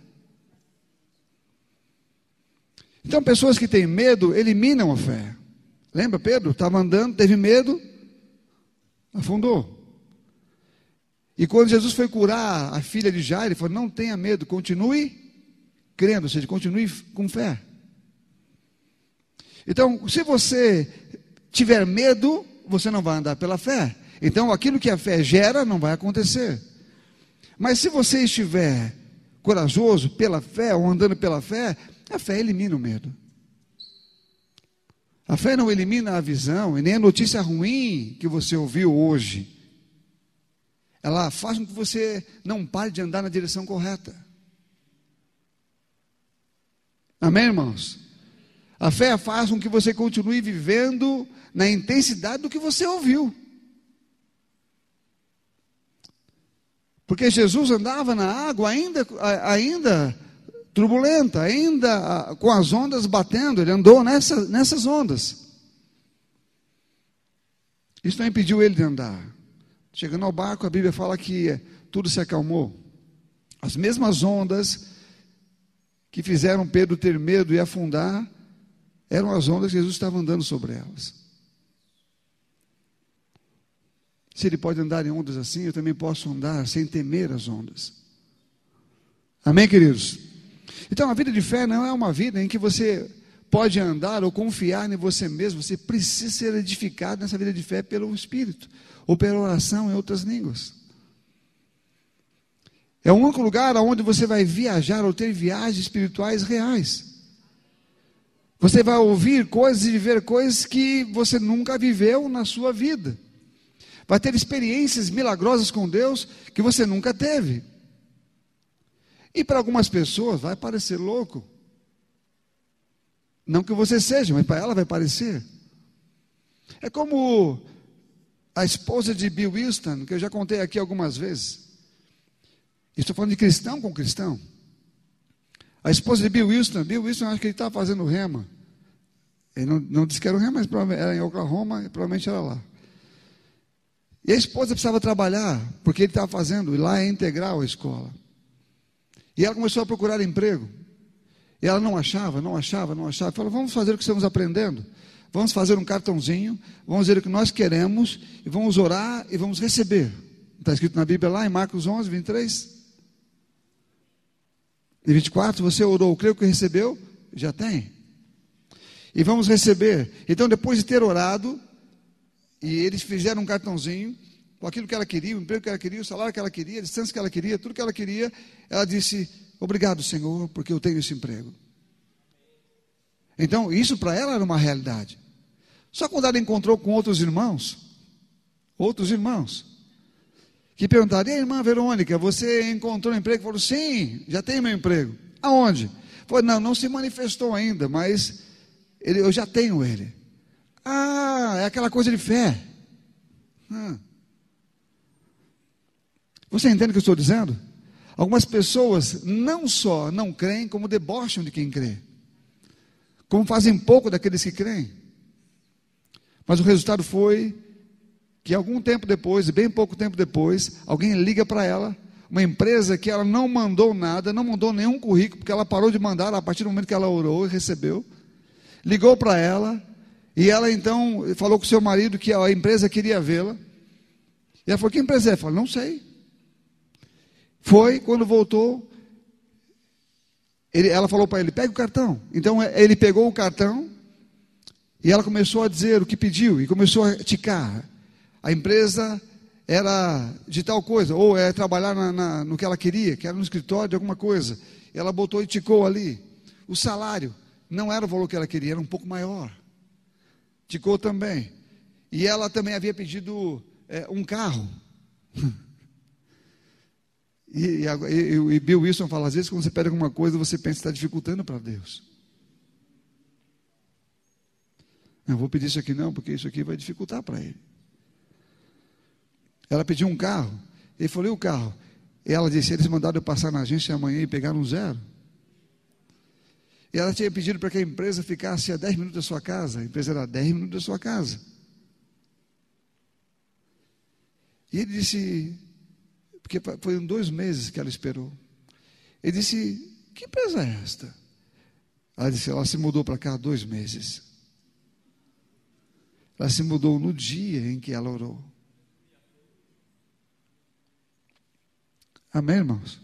Então pessoas que têm medo eliminam a fé. Lembra Pedro? Estava andando, teve medo, afundou. E quando Jesus foi curar a filha de Jairo, ele falou, não tenha medo, continue crendo, ou seja, continue com fé. Então, se você tiver medo, você não vai andar pela fé. Então, aquilo que a fé gera, não vai acontecer. Mas se você estiver corajoso pela fé, ou andando pela fé, a fé elimina o medo. A fé não elimina a visão, e nem a notícia ruim que você ouviu hoje. Ela faz com que você não pare de andar na direção correta. Amém, irmãos? A fé faz com que você continue vivendo na intensidade do que você ouviu. Porque Jesus andava na água ainda, ainda turbulenta, ainda com as ondas batendo. Ele andou nessa, nessas ondas. Isso não impediu ele de andar. Chegando ao barco, a Bíblia fala que tudo se acalmou. As mesmas ondas que fizeram Pedro ter medo e afundar, eram as ondas que Jesus estava andando sobre elas. Se ele pode andar em ondas assim, eu também posso andar sem temer as ondas. Amém, queridos? Então, a vida de fé não é uma vida em que você pode andar ou confiar em você mesmo. Você precisa ser edificado nessa vida de fé pelo Espírito, ou pela oração em outras línguas. É o único lugar onde você vai viajar ou ter viagens espirituais reais. Você vai ouvir coisas e viver coisas que você nunca viveu na sua vida. Vai ter experiências milagrosas com Deus que você nunca teve. E para algumas pessoas vai parecer louco. Não que você seja, mas para ela vai parecer. É como a esposa de Bill Winston, que eu já contei aqui algumas vezes. Estou falando de cristão com cristão. A esposa de Bill Winston, Bill Winston, acho que ele estava fazendo rema. Ele não, não disse que era o rema, mas era em Oklahoma, e provavelmente era lá. E a esposa precisava trabalhar, porque ele estava fazendo, e lá é integral a escola. E ela começou a procurar emprego. E ela não achava, não achava, não achava. Falou, vamos fazer o que estamos aprendendo. Vamos fazer um cartãozinho, vamos dizer o que nós queremos, e vamos orar e vamos receber. Está escrito na Bíblia lá em Marcos onze, vinte e três e vinte e quatro, você orou, creio que recebeu, já tem. E vamos receber. Então, depois de ter orado, e eles fizeram um cartãozinho, com aquilo que ela queria, o emprego que ela queria, o salário que ela queria, a distância que ela queria, tudo que ela queria, ela disse... obrigado, Senhor, porque eu tenho esse emprego. Então, isso para ela era uma realidade. Só quando ela encontrou com outros irmãos, outros irmãos, que perguntaram, e a irmã Verônica, você encontrou um emprego? Falou, sim, já tenho meu emprego. Aonde? Falou, não, não se manifestou ainda, mas ele, eu já tenho ele. Ah, é aquela coisa de fé. Ah. Você entende o que eu estou dizendo? Algumas pessoas não só não creem, como debocham de quem crê. Como fazem pouco daqueles que creem. Mas o resultado foi que algum tempo depois, bem pouco tempo depois, alguém liga para ela, uma empresa que ela não mandou nada, não mandou nenhum currículo, porque ela parou de mandar a partir do momento que ela orou e recebeu. Ligou para ela E ela então falou com o seu marido que a empresa queria vê-la. E ela falou, que empresa é? Ela falou, não sei. Foi, quando voltou, ele, ela falou para ele, pega o cartão. Então ele pegou o cartão e ela começou a dizer o que pediu e começou a ticar. A empresa era de tal coisa, ou é trabalhar na, na, no que ela queria, que era no escritório de alguma coisa. E ela botou e ticou ali. O salário não era o valor que ela queria, era um pouco maior. Ticou também. E ela também havia pedido é, um carro. e, e, e, e Bill Wilson fala, às vezes quando você pede alguma coisa, você pensa que está dificultando para Deus. Não vou pedir isso aqui não, porque isso aqui vai dificultar para ele. Ela pediu um carro, ele falou, e o carro? Ela disse, eles mandaram eu passar na agência amanhã e pegar um zero. E ela tinha pedido para que a empresa ficasse a dez minutos da sua casa. A empresa era a dez minutos da sua casa. E ele disse, porque foram dois meses que ela esperou. Ele disse, que empresa é esta? Ela disse, ela se mudou para cá há dois meses. Ela se mudou no dia em que ela orou. Amém, irmãos?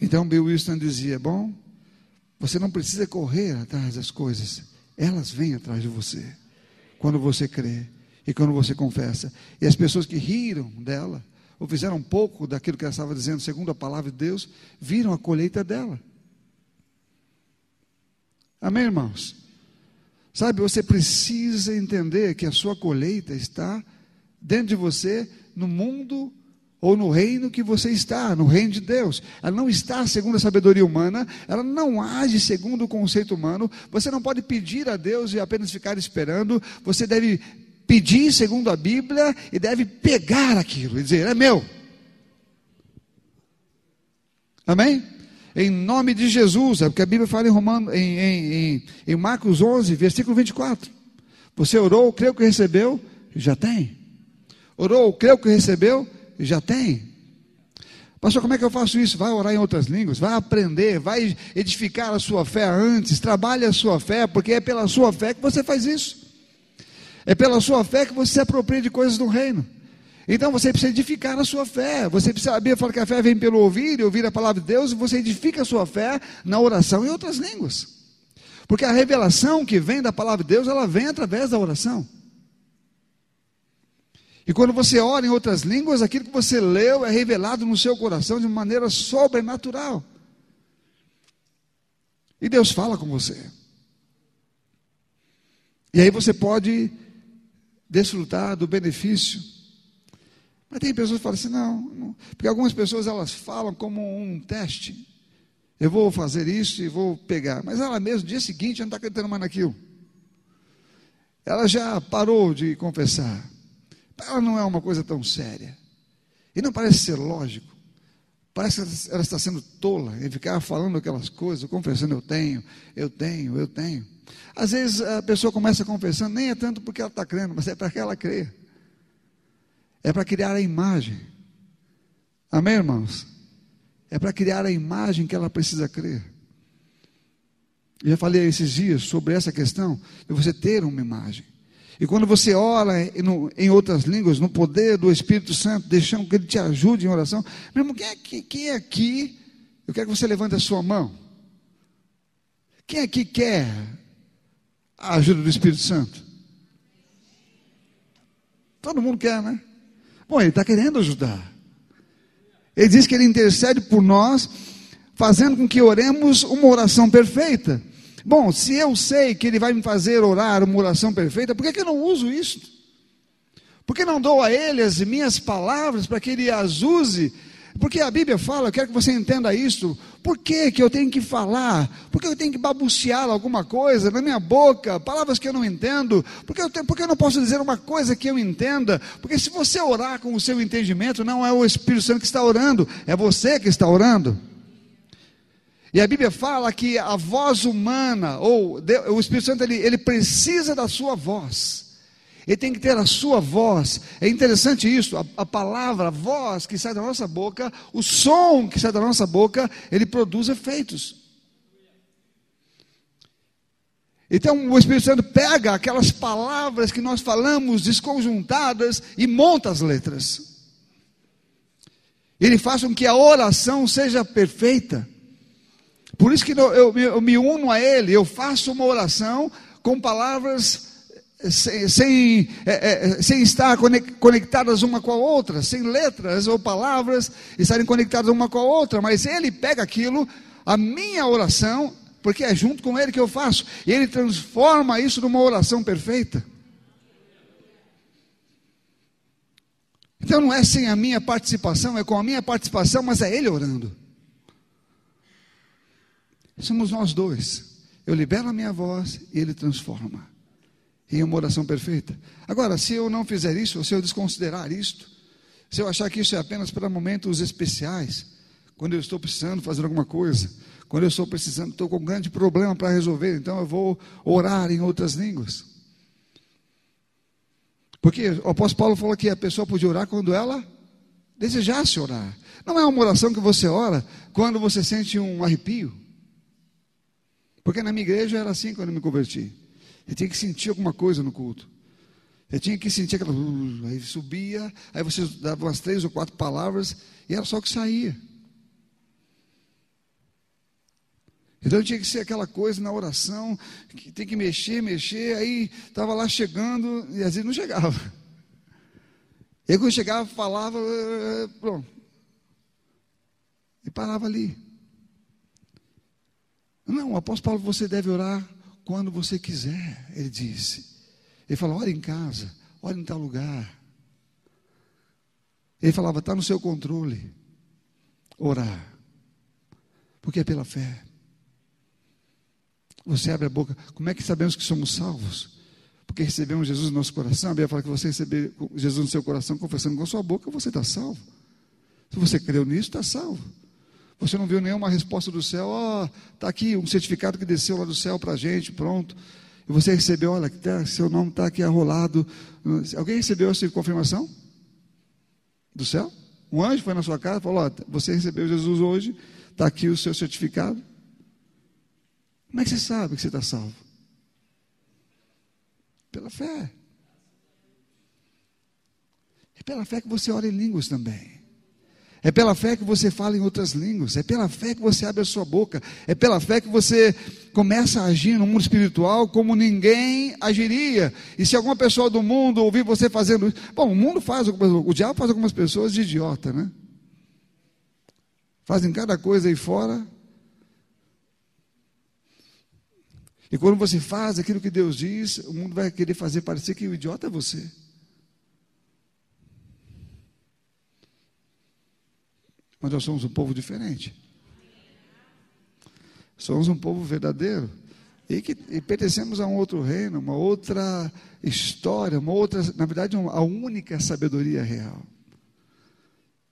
Então, Bill Wilson dizia, bom, você não precisa correr atrás das coisas, elas vêm atrás de você, quando você crê, e quando você confessa, e as pessoas que riram dela, ou fizeram um pouco daquilo que ela estava dizendo, segundo a palavra de Deus, viram a colheita dela. Amém, irmãos? Sabe, você precisa entender que a sua colheita está dentro de você, no mundo, ou no reino que você está, no reino de Deus. Ela não está segundo a sabedoria humana, ela não age segundo o conceito humano, você não pode pedir a Deus e apenas ficar esperando, você deve pedir segundo a Bíblia, e deve pegar aquilo, e dizer, é meu. Amém? Em nome de Jesus, é porque a Bíblia fala em, Romano, em, em, em, em Marcos onze, versículo vinte e quatro, você orou, creu que recebeu, já tem. Orou, creu que recebeu, já tem. Pastor, como é que eu faço isso? Vai orar em outras línguas, vai aprender, vai edificar a sua fé antes, trabalhe a sua fé, porque é pela sua fé que você faz isso, é pela sua fé que você se apropria de coisas do reino. Então você precisa edificar a sua fé, você precisa saber falar que a fé vem pelo ouvir, e ouvir a palavra de Deus, e você edifica a sua fé na oração em outras línguas, porque a revelação que vem da palavra de Deus, ela vem através da oração. E quando você ora em outras línguas, aquilo que você leu é revelado no seu coração de maneira sobrenatural. E Deus fala com você. E aí você pode desfrutar do benefício. Mas tem pessoas que falam assim, não, não. Porque algumas pessoas elas falam como um teste. Eu vou fazer isso e vou pegar. Mas ela mesmo, no dia seguinte, já não está acreditando mais naquilo. Ela já parou de confessar. Ela não é uma coisa tão séria, e não parece ser lógico, parece que ela está sendo tola, em ficar falando aquelas coisas, confessando, eu tenho, eu tenho, eu tenho. Às vezes a pessoa começa confessando, nem é tanto porque ela está crendo, mas é para que ela creia, é para criar a imagem. Amém, irmãos? É para criar a imagem que ela precisa crer. Eu já falei esses dias sobre essa questão, de você ter uma imagem. E quando você ora em outras línguas, no poder do Espírito Santo, deixando que Ele te ajude em oração, meu irmão, quem é aqui, quem é aqui, eu quero que você levante a sua mão, quem aqui quer a ajuda do Espírito Santo? Todo mundo quer, né? Bom, Ele está querendo ajudar, Ele diz que Ele intercede por nós, fazendo com que oremos uma oração perfeita. Bom, se eu sei que Ele vai me fazer orar uma oração perfeita, por que, que eu não uso isso? Por que não dou a Ele as minhas palavras para que Ele as use? Porque a Bíblia fala, eu quero que você entenda isso, por que, que eu tenho que falar? Por que eu tenho que babucear alguma coisa na minha boca? Palavras que eu não entendo? Por que eu, tenho, por que eu não posso dizer uma coisa que eu entenda? Porque se você orar com o seu entendimento, não é o Espírito Santo que está orando, é você que está orando. E a Bíblia fala que a voz humana, ou Deus, o Espírito Santo, ele, ele precisa da sua voz, ele tem que ter a sua voz. É interessante isso, a, a palavra, a voz que sai da nossa boca, o som que sai da nossa boca, ele produz efeitos. Então o Espírito Santo pega aquelas palavras que nós falamos desconjuntadas e monta as letras. Ele faz com que a oração seja perfeita. Por isso que eu, eu, eu me uno a ele, eu faço uma oração com palavras sem, sem, é, é, sem estar conectadas uma com a outra, sem letras ou palavras estarem conectadas uma com a outra, mas ele pega aquilo, a minha oração, porque é junto com ele que eu faço, e ele transforma isso numa oração perfeita. Então não é sem a minha participação, é com a minha participação, mas é ele orando. Somos nós dois. Eu libero a minha voz e ele transforma em uma oração perfeita. Agora, se eu não fizer isso, ou se eu desconsiderar isto, se eu achar que isso é apenas para momentos especiais, quando eu estou precisando fazer alguma coisa, quando eu estou precisando, estou com um grande problema para resolver, então eu vou orar em outras línguas. Porque o apóstolo Paulo falou que a pessoa podia orar quando ela desejasse orar. Não é uma oração que você ora quando você sente um arrepio. Porque na minha igreja era assim quando eu me converti. Eu tinha que sentir alguma coisa no culto. Eu tinha que sentir aquela... Aí subia, aí você dava umas três ou quatro palavras e era só o que saía. Então tinha que ser aquela coisa na oração, que tem que mexer, mexer, aí estava lá chegando, e às vezes não chegava. E aí quando chegava, falava, pronto. E parava ali. Não, o apóstolo Paulo, você deve orar quando você quiser, ele disse. Ele falou, ora em casa, ora em tal lugar. Ele falava, está no seu controle, orar. Porque é pela fé. Você abre a boca. Como é que sabemos que somos salvos? Porque recebemos Jesus no nosso coração. A Bíblia fala que você receber Jesus no seu coração, confessando com a sua boca, você está salvo. Se você creu nisso, está salvo. Você não viu nenhuma resposta do céu. Ó, está aqui um certificado que desceu lá do céu para a gente, pronto. E você recebeu, olha, seu nome está aqui arrolado. Alguém recebeu essa confirmação? Do céu? Um anjo foi na sua casa e falou, ó, você recebeu Jesus hoje, está aqui o seu certificado. Como é que você sabe que você está salvo? Pela fé. É pela fé que você ora em línguas também. É pela fé que você fala em outras línguas. É pela fé que você abre a sua boca. É pela fé que você começa a agir no mundo espiritual como ninguém agiria. E se alguma pessoa do mundo ouvir você fazendo isso... Bom, o mundo faz, o diabo faz algumas pessoas de idiota, né? Fazem cada coisa aí fora... E quando você faz aquilo que Deus diz, o mundo vai querer fazer parecer que o idiota é você. Mas nós somos um povo diferente. Somos um povo verdadeiro. E que e pertencemos a um outro reino, uma outra história, uma outra, na verdade, uma, a única sabedoria real.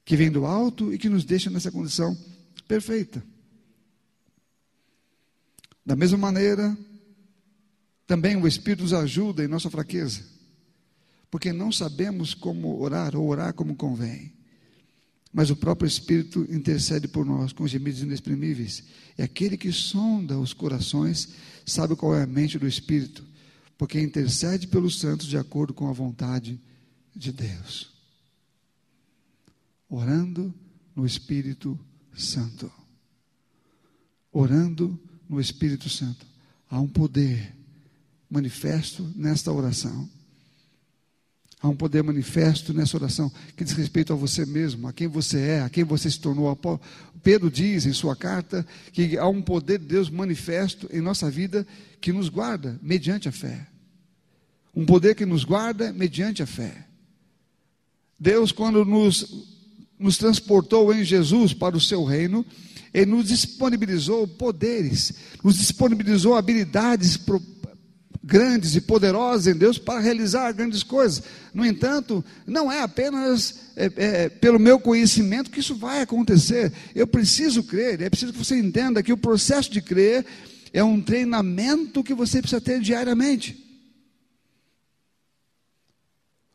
Que vem do alto e que nos deixa nessa condição perfeita. Da mesma maneira... Também o Espírito nos ajuda em nossa fraqueza, porque não sabemos como orar, ou orar como convém, mas o próprio Espírito intercede por nós com gemidos inexprimíveis, e aquele que sonda os corações sabe qual é a mente do Espírito, porque intercede pelos santos de acordo com a vontade de Deus, orando no Espírito Santo, orando no Espírito Santo. Há um poder manifesto nesta oração. Há um poder manifesto nessa oração que diz respeito a você mesmo, a quem você é, a quem você se tornou. Pedro diz em sua carta que há um poder de Deus manifesto em nossa vida que nos guarda mediante a fé. Um poder que nos guarda mediante a fé. Deus, quando nos, nos transportou em Jesus para o seu reino, ele nos disponibilizou poderes, nos disponibilizou habilidades pro grandes e poderosas em Deus para realizar grandes coisas. No entanto, não é apenas é, é, pelo meu conhecimento que isso vai acontecer. Eu preciso crer, é preciso que você entenda que o processo de crer é um treinamento que você precisa ter diariamente.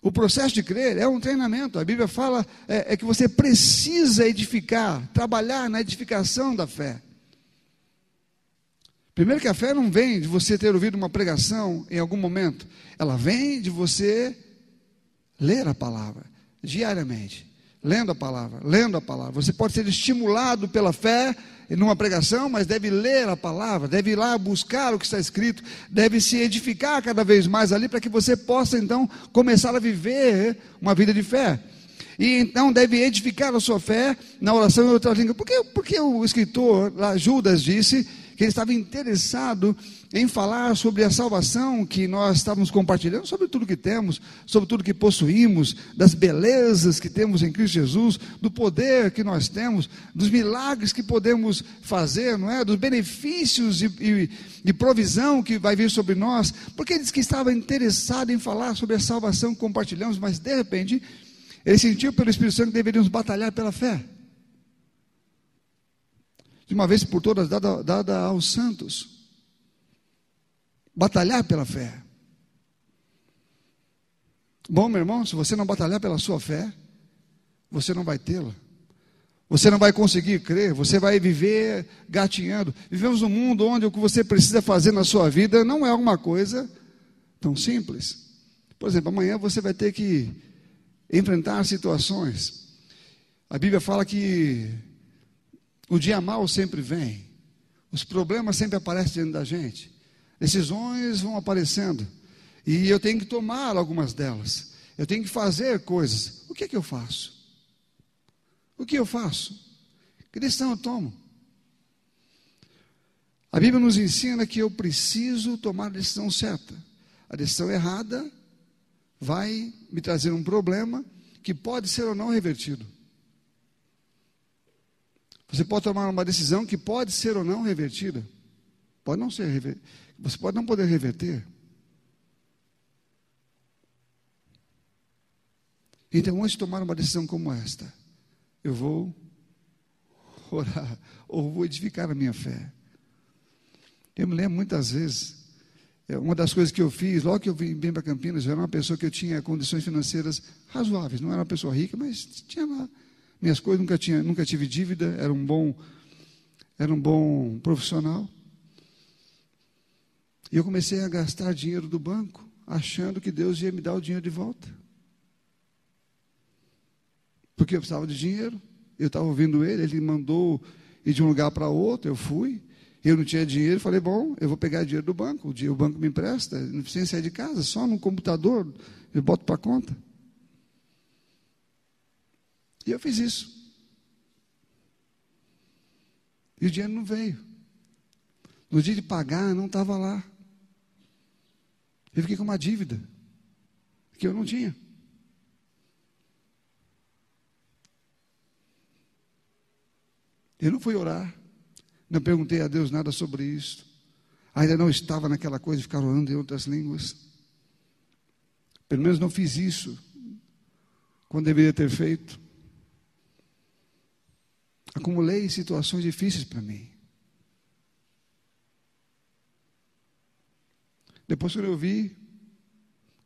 O processo de crer é um treinamento. A Bíblia fala é, é que você precisa edificar, trabalhar na edificação da fé. Primeiro que a fé não vem de você ter ouvido uma pregação em algum momento. Ela vem de você ler a palavra, diariamente. Lendo a palavra, lendo a palavra. Você pode ser estimulado pela fé numa pregação, mas deve ler a palavra, deve ir lá buscar o que está escrito, deve se edificar cada vez mais ali, para que você possa então começar a viver uma vida de fé. E então deve edificar a sua fé na oração em outra língua. Por que, porque o escritor lá, Judas, disse que ele estava interessado em falar sobre a salvação que nós estávamos compartilhando, sobre tudo que temos, sobre tudo que possuímos, das belezas que temos em Cristo Jesus, do poder que nós temos, dos milagres que podemos fazer, não é? Dos benefícios e, e, e provisão que vai vir sobre nós, porque ele disse que estava interessado em falar sobre a salvação que compartilhamos, mas de repente, ele sentiu pelo Espírito Santo que deveríamos batalhar pela fé, de uma vez por todas, dada, dada aos santos, batalhar pela fé. Bom, meu irmão, se você não batalhar pela sua fé, você não vai tê-la, você não vai conseguir crer, você vai viver gatinhando. Vivemos um mundo onde o que você precisa fazer na sua vida não é alguma coisa tão simples. Por exemplo, amanhã você vai ter que enfrentar situações. A Bíblia fala que o dia mau sempre vem, os problemas sempre aparecem diante da gente, decisões vão aparecendo, e eu tenho que tomar algumas delas, eu tenho que fazer coisas. O que é que eu faço? O que eu faço? Que decisão eu tomo? A Bíblia nos ensina que eu preciso tomar a decisão certa. A decisão errada vai me trazer um problema que pode ser ou não revertido. Você pode tomar uma decisão que pode ser ou não revertida. Pode não ser rever... Você pode não poder reverter. Então, antes de tomar uma decisão como esta, eu vou orar, ou vou edificar a minha fé. Eu me lembro muitas vezes, uma das coisas que eu fiz, logo que eu vim para Campinas, eu era uma pessoa que eu tinha condições financeiras razoáveis, não era uma pessoa rica, mas tinha lá minhas coisas, nunca, tinha, nunca tive dívida, era um bom, era um bom profissional. E eu comecei a gastar dinheiro do banco, achando que Deus ia me dar o dinheiro de volta. Porque eu precisava de dinheiro, eu estava ouvindo ele, ele mandou ir de um lugar para outro, eu fui, eu não tinha dinheiro, falei, bom, eu vou pegar dinheiro do banco, o banco me empresta, não precisa sair de casa, só no computador, eu boto para a conta. E eu fiz isso. E o dinheiro não veio. No dia de pagar, não estava lá. Eu fiquei com uma dívida que eu não tinha. Eu não fui orar. Não perguntei a Deus nada sobre isso. Ainda não estava naquela coisa de ficar orando em outras línguas. Pelo menos não fiz isso quando deveria ter feito. Acumulei situações difíceis para mim. Depois que eu vi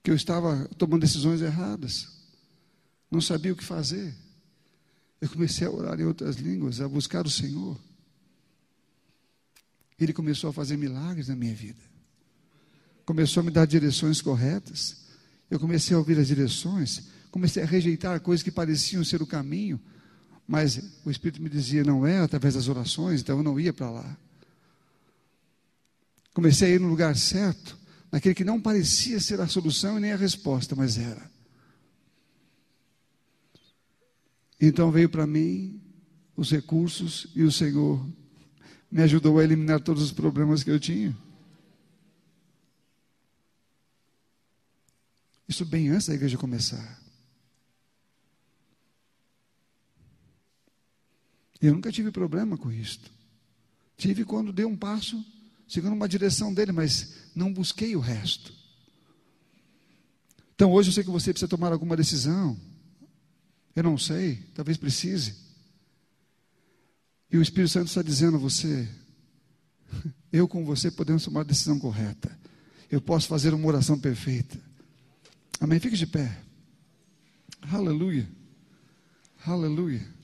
que eu estava tomando decisões erradas, não sabia o que fazer, eu comecei a orar em outras línguas, a buscar o Senhor. Ele começou a fazer milagres na minha vida. Começou a me dar direções corretas. Eu comecei a ouvir as direções, comecei a rejeitar coisas que pareciam ser o caminho, mas o Espírito me dizia, não é através das orações, então eu não ia para lá. Comecei a ir no lugar certo, naquele que não parecia ser a solução e nem a resposta, mas era. Então veio para mim os recursos e o Senhor me ajudou a eliminar todos os problemas que eu tinha. Isso bem antes da igreja começar. Eu nunca tive problema com isto. Tive quando dei um passo, seguindo uma direção dele, mas não busquei o resto. Então hoje eu sei que você precisa tomar alguma decisão. Eu não sei, talvez precise. E o Espírito Santo está dizendo a você, eu com você podemos tomar a decisão correta. Eu posso fazer uma oração perfeita. Amém? Fique de pé. Aleluia. Aleluia.